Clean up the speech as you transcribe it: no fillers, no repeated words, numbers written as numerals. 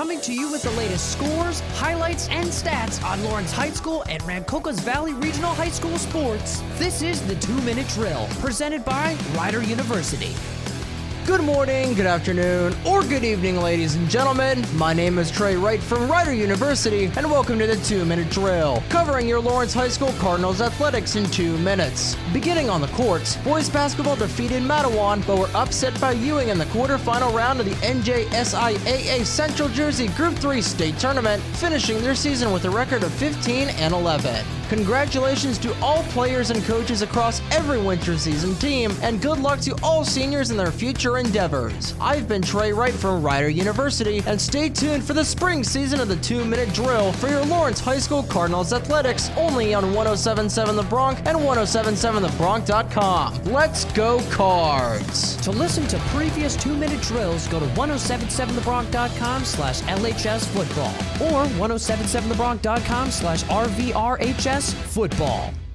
coming to you with the latest scores, highlights, and stats on Lawrence High School and Rancocas Valley Regional High School sports. This is the 2 Minute Drill, presented by Rider University. Good morning, good afternoon, or good evening, ladies and gentlemen. My name is Trey Wright from Rider University, and welcome to the 2 Minute Drill, covering your Lawrence High School Cardinals athletics in 2 minutes. Beginning on the courts, boys basketball defeated Matawan, but were upset by Ewing in the quarterfinal round of the NJSIAA Central Jersey Group 3 State Tournament, finishing their season with a record of 15-11. Congratulations to all players and coaches across every winter season team, and good luck to all seniors in their future endeavors. I've been Trey Wright from Rider University, and stay tuned for the spring season of the 2 Minute Drill for your Lawrence High School Cardinals athletics, only on 1077 The Bronc and 1077thebronc.com. Let's go Cards! To listen to previous 2 Minute Drills, go to 1077thebronc.com/LHS football or 1077thebronc.com/RVRHS football.